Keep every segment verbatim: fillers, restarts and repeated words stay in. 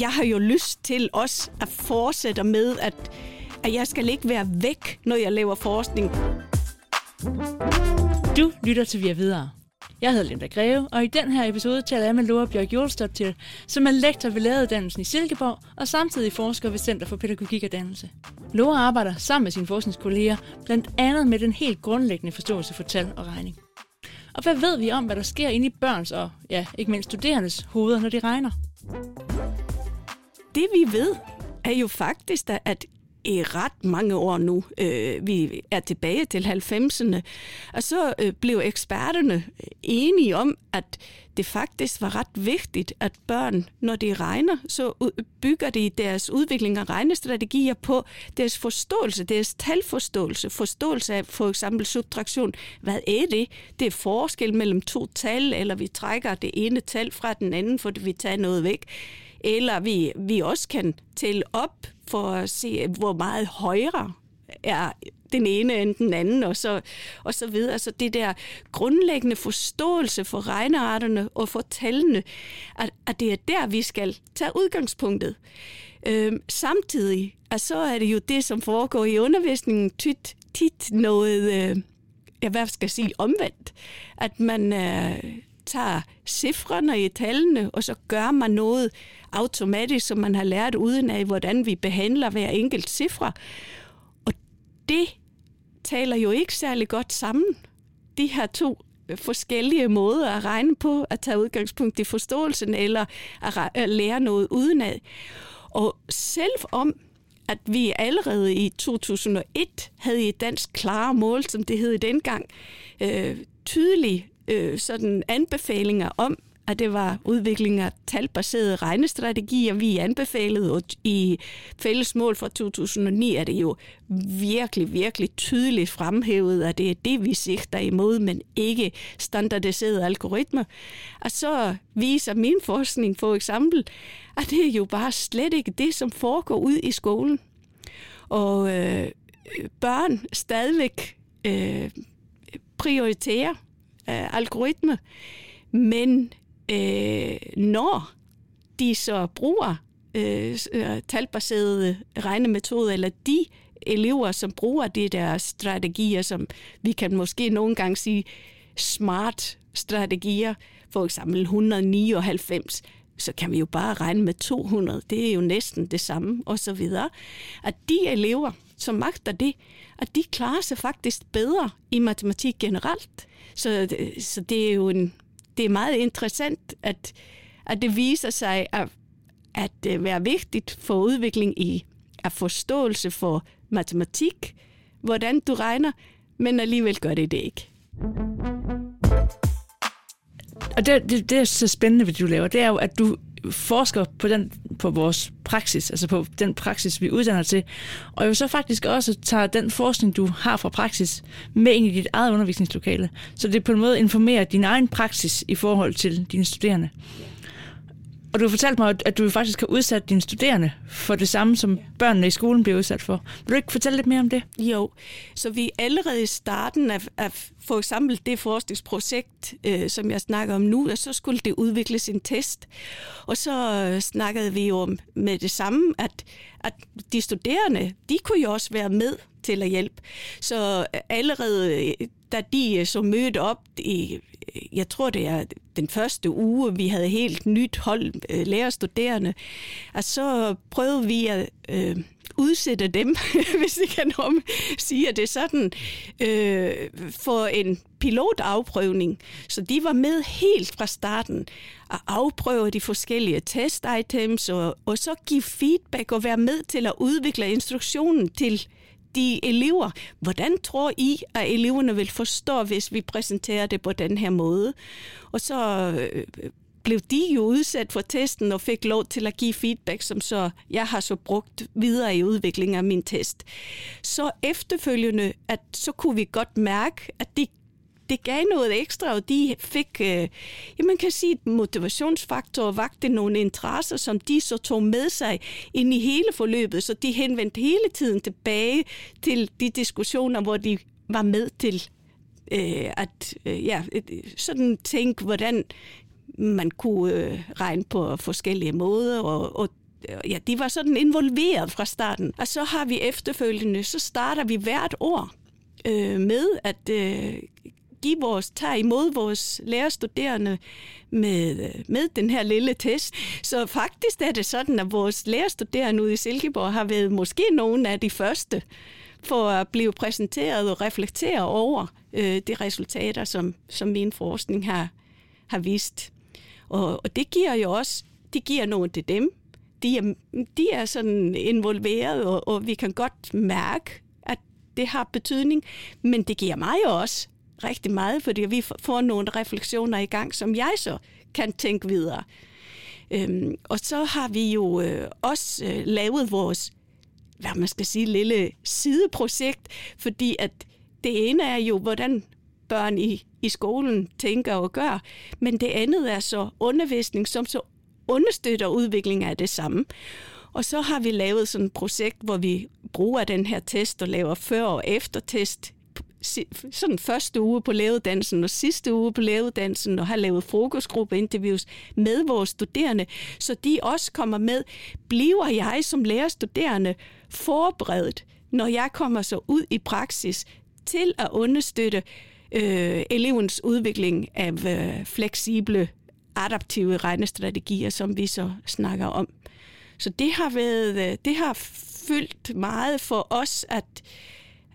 jeg har jo lyst til også at fortsætte med, at, at jeg skal ikke være væk, når jeg laver forskning. Du lytter til Via Videre. Jeg hedder Linda Greve, og i den her episode taler jeg med Lóa Björk Jóelsdóttir, som er lektor ved læreruddannelsen i Silkeborg og samtidig forsker ved Center for Pædagogik og Dannelse. Lóa arbejder sammen med sine forskningskolleger, blandt andet med den helt grundlæggende forståelse for tal og regning. Og hvad ved vi om, hvad der sker inde i børns og, ja, ikke mindst studerendes hoveder, når de regner? Det vi ved er jo faktisk, at i ret mange år nu, øh, vi er tilbage til halvfemserne, og så øh, blev eksperterne enige om, at det faktisk var ret vigtigt, at børn, når de regner, så bygger de deres udvikling og regnestrategier på deres forståelse, deres talforståelse, forståelse af for eksempel subtraktion. Hvad er det? Det er forskel mellem to tal, eller vi trækker det ene tal fra den anden, fordi vi tager noget væk. Eller vi, vi også kan tælle op for at se, hvor meget højere er den ene end den anden, og så, og så videre. Så det der grundlæggende forståelse for regnearterne og for tallene, at, at det er der, vi skal tage udgangspunktet. Øhm, samtidig, og så er det jo det, som foregår i undervisningen, tit, tit noget, øh, jeg hvad skal jeg sige, omvendt. At man... Øh, tager cifrene i tallene, og så gør man noget automatisk, som man har lært uden af, hvordan vi behandler hver enkelt cifre. Og det taler jo ikke særlig godt sammen. De her to forskellige måder at regne på, at tage udgangspunkt i forståelsen, eller at lære noget uden af. Og selv om at vi allerede i to tusind og et havde et dansk klare mål, som det hed dengang, øh, tydelige Øh, sådan anbefalinger om, at det var udvikling af talbaserede regnestrategier, vi anbefalede, og i fælles mål fra to tusind og ni er det jo virkelig, virkelig tydeligt fremhævet, at det er det, vi sigter imod, men ikke standardiserede algoritmer. Og så viser min forskning for eksempel, at det er jo bare slet ikke det, som foregår ud i skolen. Og øh, børn stadigvæk øh, prioriterer algoritme, men øh, når de så bruger øh, talbaserede regnemetoder, eller de elever, som bruger de der strategier, som vi kan måske nogle gange sige smart strategier, for eksempel et hundrede nioghalvfems, så kan vi jo bare regne med to hundrede, det er jo næsten det samme, og så videre. At de elever, som magter det, at de klarer sig faktisk bedre i matematik generelt. Så, så det er jo en, det er meget interessant, at, at det viser sig at, at være vigtigt for udvikling i at forståelse for matematik, hvordan du regner, men alligevel gør det det ikke. Og det, det, det er så spændende, hvad du laver, det er jo, at du forsker på, den, på vores praksis, altså på den praksis, vi uddanner til, og jo så faktisk også tager den forskning, du har fra praksis, med ind i dit eget undervisningslokale, så det på en måde informerer din egen praksis i forhold til dine studerende. Og du har fortalt mig, at du faktisk har udsat dine studerende for det samme, som børnene i skolen bliver udsat for. Vil du ikke fortælle lidt mere om det? Jo, så vi allerede i starten af, af for eksempel det forskningsprojekt, øh, som jeg snakker om nu, og så skulle det udvikles en test. Og så øh, snakkede vi jo om med det samme, at, at de studerende, de kunne jo også være med til at hjælpe. Så allerede da de så mødte op i, jeg tror det er den første uge, vi havde helt nyt hold lærerstuderende, og så prøvede vi at øh, udsætte dem, hvis jeg kan om, sige det sådan, øh, for en pilotafprøvning. Så de var med helt fra starten at afprøve de forskellige testitems, og, og så give feedback og være med til at udvikle instruktionen til de elever, hvordan tror I, at eleverne vil forstå, hvis vi præsenterer det på den her måde? Og så blev de jo udsat for testen og fik lov til at give feedback, som så jeg har så brugt videre i udviklingen af min test. Så efterfølgende, at så kunne vi godt mærke, at de Det gav noget ekstra, og de fik, øh, ja, man kan sige, motivationsfaktor og vagte nogle interesser, som de så tog med sig ind i hele forløbet. Så de henvendte hele tiden tilbage til de diskussioner, hvor de var med til øh, at øh, ja, sådan tænke, hvordan man kunne øh, regne på forskellige måder, og, og ja, de var sådan involveret fra starten. Og så har vi efterfølgende, så starter vi hvert år øh, med at øh, give vores, tage imod vores lærerstuderende med, med den her lille test. Så faktisk er det sådan, at vores lærerstuderende ude i Silkeborg har været måske nogle af de første for at blive præsenteret og reflektere over øh, de resultater, som, som min forskning har, har vist. Og, og det giver jo også, det giver noget til dem. De er, de er sådan involveret, og, og vi kan godt mærke, at det har betydning. Men det giver mig også rigtig meget, fordi vi får nogle refleksioner i gang, som jeg så kan tænke videre. Øhm, og så har vi jo øh, også øh, lavet vores, hvad man skal sige, lille sideprojekt, fordi at det ene er jo, hvordan børn i, i skolen tænker og gør, men det andet er så undervisning, som så understøtter udviklingen af det samme. Og så har vi lavet sådan et projekt, hvor vi bruger den her test og laver før- og eftertest, sådan første uge på læreruddannelsen og sidste uge på læreruddannelsen, og har lavet fokusgruppeinterviews med vores studerende, så de også kommer med. Bliver jeg som lærerstuderende forberedt, når jeg kommer så ud i praksis, til at understøtte øh, elevens udvikling af øh, fleksible, adaptive regnestrategier, som vi så snakker om. Så det har været, det har fyldt meget for os, at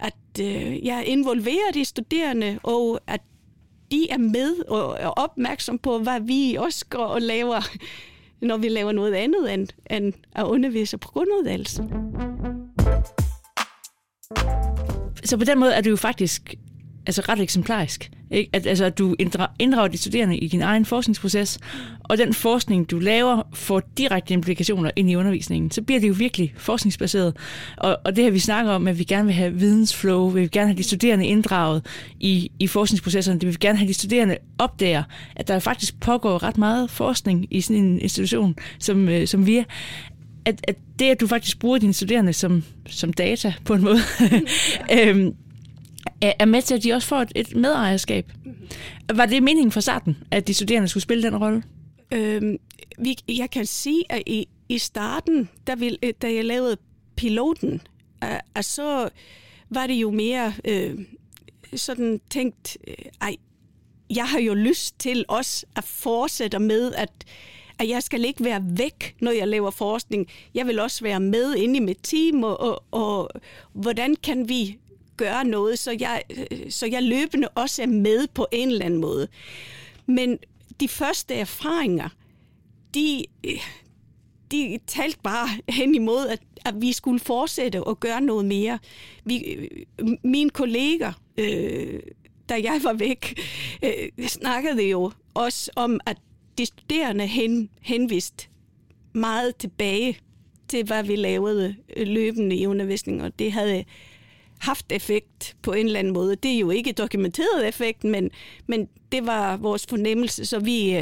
at øh, jeg involverer de studerende, og at de er med og er opmærksom på, hvad vi også går og laver, når vi laver noget andet end, end at undervise på grunduddannelse. Så på den måde er du jo faktisk altså ret eksemplarisk, ikke? At, altså, at du inddrager de studerende i din egen forskningsproces, og den forskning, du laver, får direkte implikationer ind i undervisningen. Så bliver det jo virkelig forskningsbaseret. Og, og det her, vi snakker om, at vi gerne vil have vidensflow, vi vil gerne have de studerende inddraget i, i forskningsprocesserne, det vil gerne have de studerende opdager, at der faktisk pågår ret meget forskning i sådan en institution, som, som vi er. At, at det, at du faktisk bruger dine studerende som, som data, på en måde, ja. øhm, er med til, at de også får et, et medejerskab. Var det meningen fra starten, at de studerende skulle spille den rolle? Øhm, vi, jeg kan sige, at i, i starten, da, vi, da jeg lavede piloten, at, at så var det jo mere øh, sådan tænkt, øh, ej, jeg har jo lyst til også at fortsætte med, at, at jeg skal ikke være væk, når jeg laver forskning. Jeg vil også være med inde i mit team, og, og, og hvordan kan vi gøre noget, så jeg, så jeg løbende også er med på en eller anden måde. Men de første erfaringer, de, de talte bare hen imod, at, at vi skulle fortsætte og gøre noget mere. Vi, mine kolleger, øh, da jeg var væk, øh, snakkede jo også om, at de studerende hen, henviste meget tilbage til, hvad vi lavede løbende i undervisningen, og det havde haft effekt på en eller anden måde. Det er jo ikke dokumenteret effekt, men, men det var vores fornemmelse, så vi,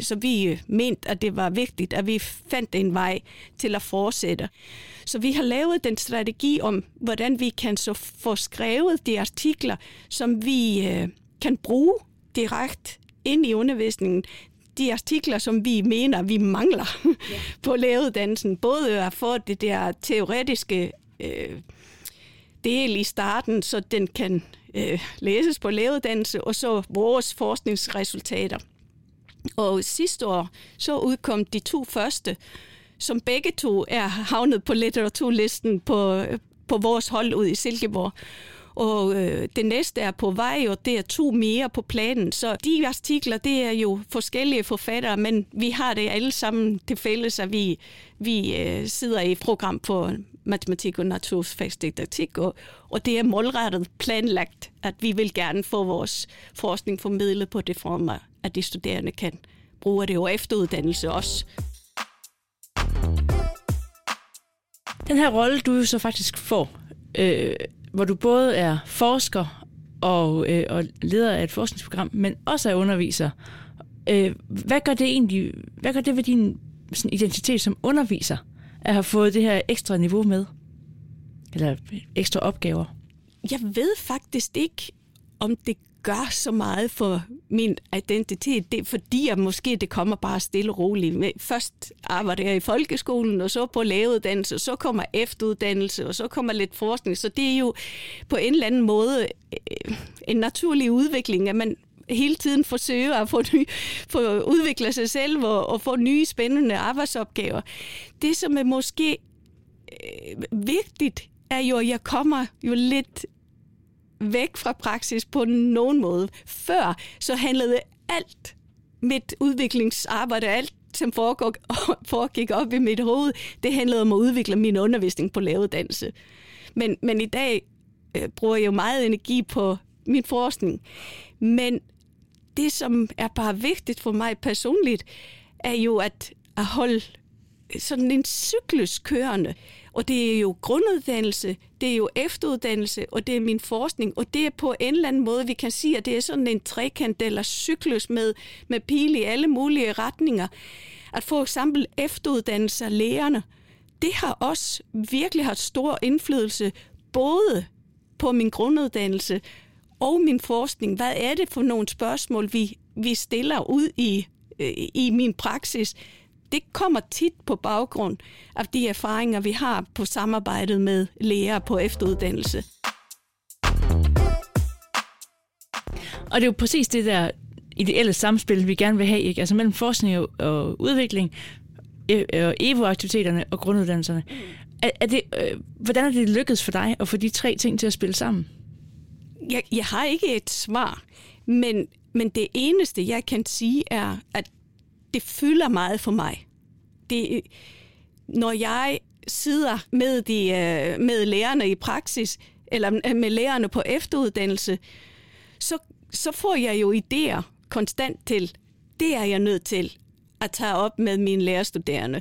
så vi mente, at det var vigtigt, at vi fandt en vej til at fortsætte. Så vi har lavet den strategi om, hvordan vi kan så få skrevet de artikler, som vi kan bruge direkte ind i undervisningen. De artikler, som vi mener, vi mangler ja. på læreruddannelsen, både at få det der teoretiske øh, del i starten, så den kan øh, læses på læreruddannelse, og så vores forskningsresultater. Og sidste år, så udkom de to første, som begge to er havnet på litteraturlisten på, på vores hold ud i Silkeborg. Og øh, det næste er på vej, og det er to mere på planen. Så de artikler, det er jo forskellige forfattere, men vi har det alle sammen til fælles, at vi, vi øh, sidder i et program på matematik og naturfagsdidaktik, og, og det er målrettet planlagt, at vi vil gerne få vores forskning formidlet på det form, at de studerende kan bruge det, og efteruddannelse også. Den her rolle, du så faktisk får, øh, hvor du både er forsker og, øh, og leder af et forskningsprogram, men også er underviser. Øh, hvad gør det egentlig, hvad gør det ved din sådan, identitet som underviser, at have fået det her ekstra niveau med? Eller ekstra opgaver? Jeg ved faktisk ikke, om det gør så meget for min identitet, det er fordi, at måske det kommer bare stille og roligt. Først arbejder jeg i folkeskolen, og så på læreruddannelse, og så kommer efteruddannelse, og så kommer lidt forskning. Så det er jo på en eller anden måde en naturlig udvikling, at man hele tiden forsøger at få ny, få udvikle sig selv og, og få nye spændende arbejdsopgaver. Det, som er måske vigtigt, er jo, at jeg kommer jo lidt væk fra praksis på nogen måde. Før så handlede alt mit udviklingsarbejde, alt som foregik, foregik op i mit hoved, det handlede om at udvikle min undervisning på læreruddannelse. Men, men i dag øh, bruger jeg jo meget energi på min forskning. Men det, som er bare vigtigt for mig personligt, er jo at, at holde sådan en cyklus kørende. Og det er jo grunduddannelse, det er jo efteruddannelse, og det er min forskning. Og det er på en eller anden måde, vi kan sige, at det er sådan en trekant eller cyklus med, med pile i alle mulige retninger. At for eksempel efteruddannelse af lærerne, det har også virkelig haft stor indflydelse både på min grunduddannelse og min forskning. Hvad er det for nogle spørgsmål, vi, vi stiller ud i, i min praksis? Det kommer tit på baggrund af de erfaringer, vi har på samarbejdet med lærere på efteruddannelse. Og det er jo præcis det der ideelle samspil, vi gerne vil have, ikke? Altså mellem forskning og udvikling, og E V U-aktiviteterne og grunduddannelserne. Er, er det, øh, hvordan er det lykkedes for dig at få de tre ting til at spille sammen? Jeg, jeg har ikke et svar, men, men det eneste, jeg kan sige, er, at det fylder meget for mig. Det, når jeg sidder med, de, med lærerne i praksis, eller med lærerne på efteruddannelse, så, så får jeg jo idéer konstant til, det er jeg nødt til at tage op med mine lærerstuderende.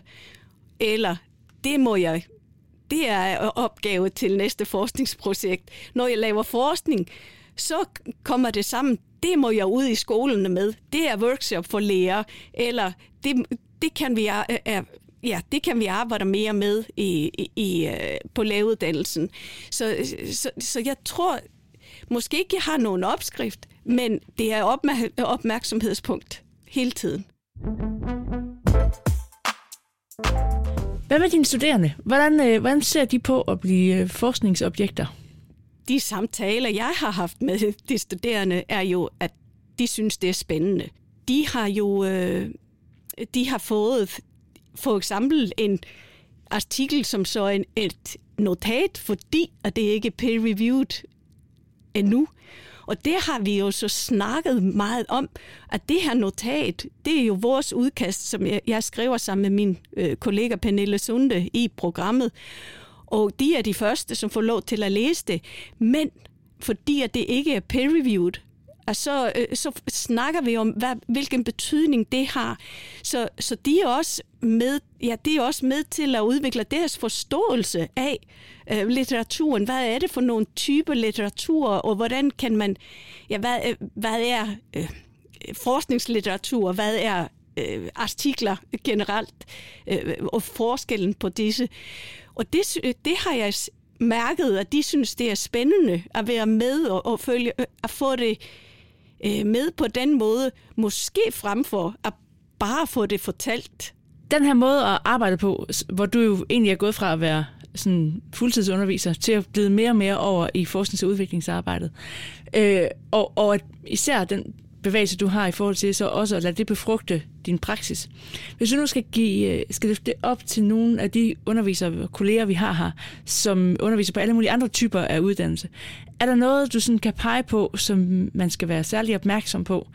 Eller det må jeg, det er opgave til næste forskningsprojekt. Når jeg laver forskning, så kommer det sammen. Det må jeg ud i skolen med. Det er workshop for lærere, eller det, det kan vi ja, det kan vi arbejde mere med i, i på læreruddannelsen. Så, så så jeg tror måske ikke jeg har nogen opskrift, men det er opma- opmærksomhedspunkt hele tiden. Hvad med dine studerende? Hvordan hvordan ser de på at blive forskningsobjekter? De samtaler, jeg har haft med de studerende, er jo, at de synes, det er spændende. De har jo øh, de har fået for eksempel en artikel, som så en, et notat, fordi at det ikke er peer-reviewed endnu. Og det har vi jo så snakket meget om, at det her notat, det er jo vores udkast, som jeg, jeg skriver sammen med min øh, kollega Pernille Sunde i programmet. Og de er de første, som får lov til at læse det. Men fordi at det ikke er peer-reviewed, så, så snakker vi om, hvad, hvilken betydning det har. Så, så de, er også med, ja, de er også med til at udvikle deres forståelse af øh, litteraturen. Hvad er det for nogle typer litteratur, og hvordan kan man... Ja, hvad, hvad er øh, forskningslitteratur, hvad er øh, artikler generelt, øh, og forskellen på disse... Og det, det har jeg mærket, at de synes, det er spændende at være med og, og følge, at få det øh, med på den måde, måske frem for at bare få det fortalt. Den her måde at arbejde på, hvor du jo egentlig er gået fra at være sådan fuldtidsunderviser til at blive mere og mere over i forsknings- og udviklingsarbejdet, øh, og, og især den bevægelse, du har i forhold til så også at lade det befrugte din praksis. Hvis du nu skal, give, skal løfte det op til nogle af de undervisere og kolleger, vi har her, som underviser på alle mulige andre typer af uddannelse, er der noget, du sådan kan pege på, som man skal være særlig opmærksom på,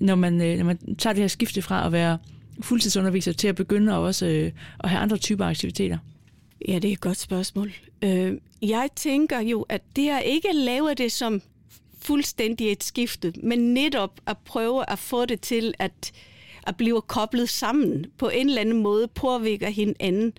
når man, når man tager det her skifte fra at være fuldtidsunderviser til at begynde at også at have andre typer aktiviteter? Ja, det er et godt spørgsmål. Jeg tænker jo, at det at ikke lave det som fuldstændig et skifte, men netop at prøve at få det til at, at blive koblet sammen på en eller anden måde, påvirker hinanden,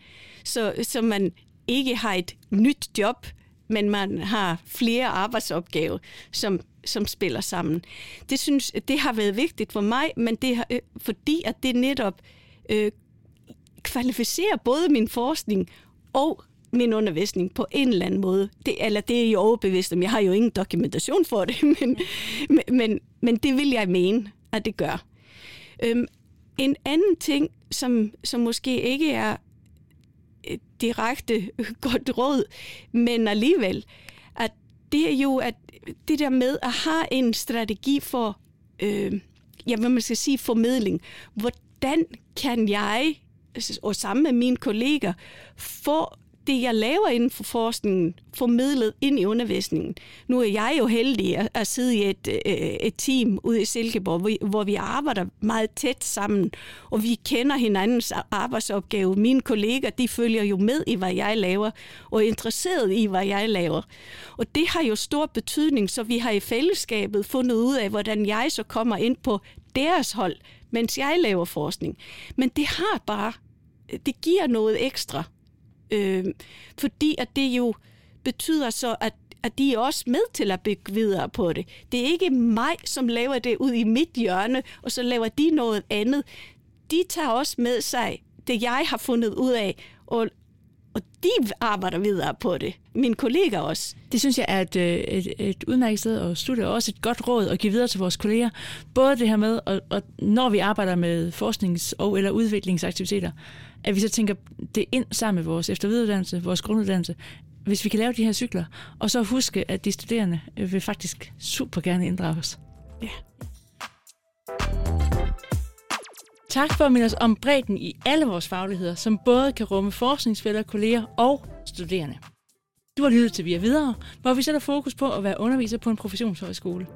så, så man ikke har et nyt job, men man har flere arbejdsopgaver, som, som spiller sammen. Det synes det har været vigtigt for mig, men det har, fordi at det netop øh, kvalificerer både min forskning og min undervisning på en eller anden måde. Det, eller det er jo overbevidst om. Jeg har jo ingen dokumentation for det, men, men, men, men det vil jeg mene. at det gør. Øhm, en anden ting, som, som måske ikke er direkte godt råd, men alligevel, at det er jo, at det der med at have en strategi for, øh, ja, hvad man skal sige, formidling. Hvordan kan jeg, og sammen med mine kolleger, få det, jeg laver inden for forskningen, formidlet ind i undervisningen. Nu er jeg jo heldig at, at sidde i et, et team ude i Silkeborg, hvor vi, hvor vi arbejder meget tæt sammen, og vi kender hinandens arbejdsopgave. Mine kolleger, de følger jo med i, hvad jeg laver, og er interesseret i, hvad jeg laver. Og det har jo stor betydning, så vi har i fællesskabet fundet ud af, hvordan jeg så kommer ind på deres hold, mens jeg laver forskning. Men det har bare, det giver noget ekstra. Øh, fordi at det jo betyder så, at, at de er også med til at bygge videre på det. Det er ikke mig, som laver det ud i mit hjørne, og så laver de noget andet. De tager også med sig det, jeg har fundet ud af, og, og de arbejder videre på det. Mine kolleger også. Det synes jeg er et, et, et udmærket sted at slutte, og også et godt råd at give videre til vores kolleger. Både det her med, og, og når vi arbejder med forsknings- og eller udviklingsaktiviteter, at vi så tænker det ind sammen med vores eftervidereuddannelse, vores grunduddannelse, hvis vi kan lave de her cykler, og så huske, at de studerende vil faktisk super gerne inddrage os. Ja. Tak for at minde os om bredden i alle vores fagligheder, som både kan rumme forskningsfælder, kolleger og studerende. Du har lyttet til Via Videre, hvor vi sætter fokus på at være underviser på en professionshøjskole.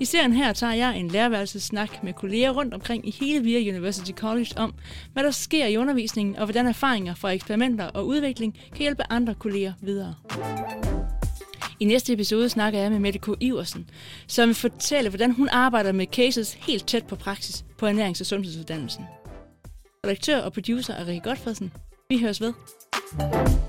I serien her tager jeg en lærerværelsessnak med kolleger rundt omkring i hele Via University College om, hvad der sker i undervisningen og hvordan erfaringer fra eksperimenter og udvikling kan hjælpe andre kolleger videre. I næste episode snakker jeg med Mette K. Iversen, som vil fortælle, hvordan hun arbejder med cases helt tæt på praksis på ernærings- og sundhedsuddannelsen. Redaktør og producer er Rikke Gottfredsen. Vi høres ved.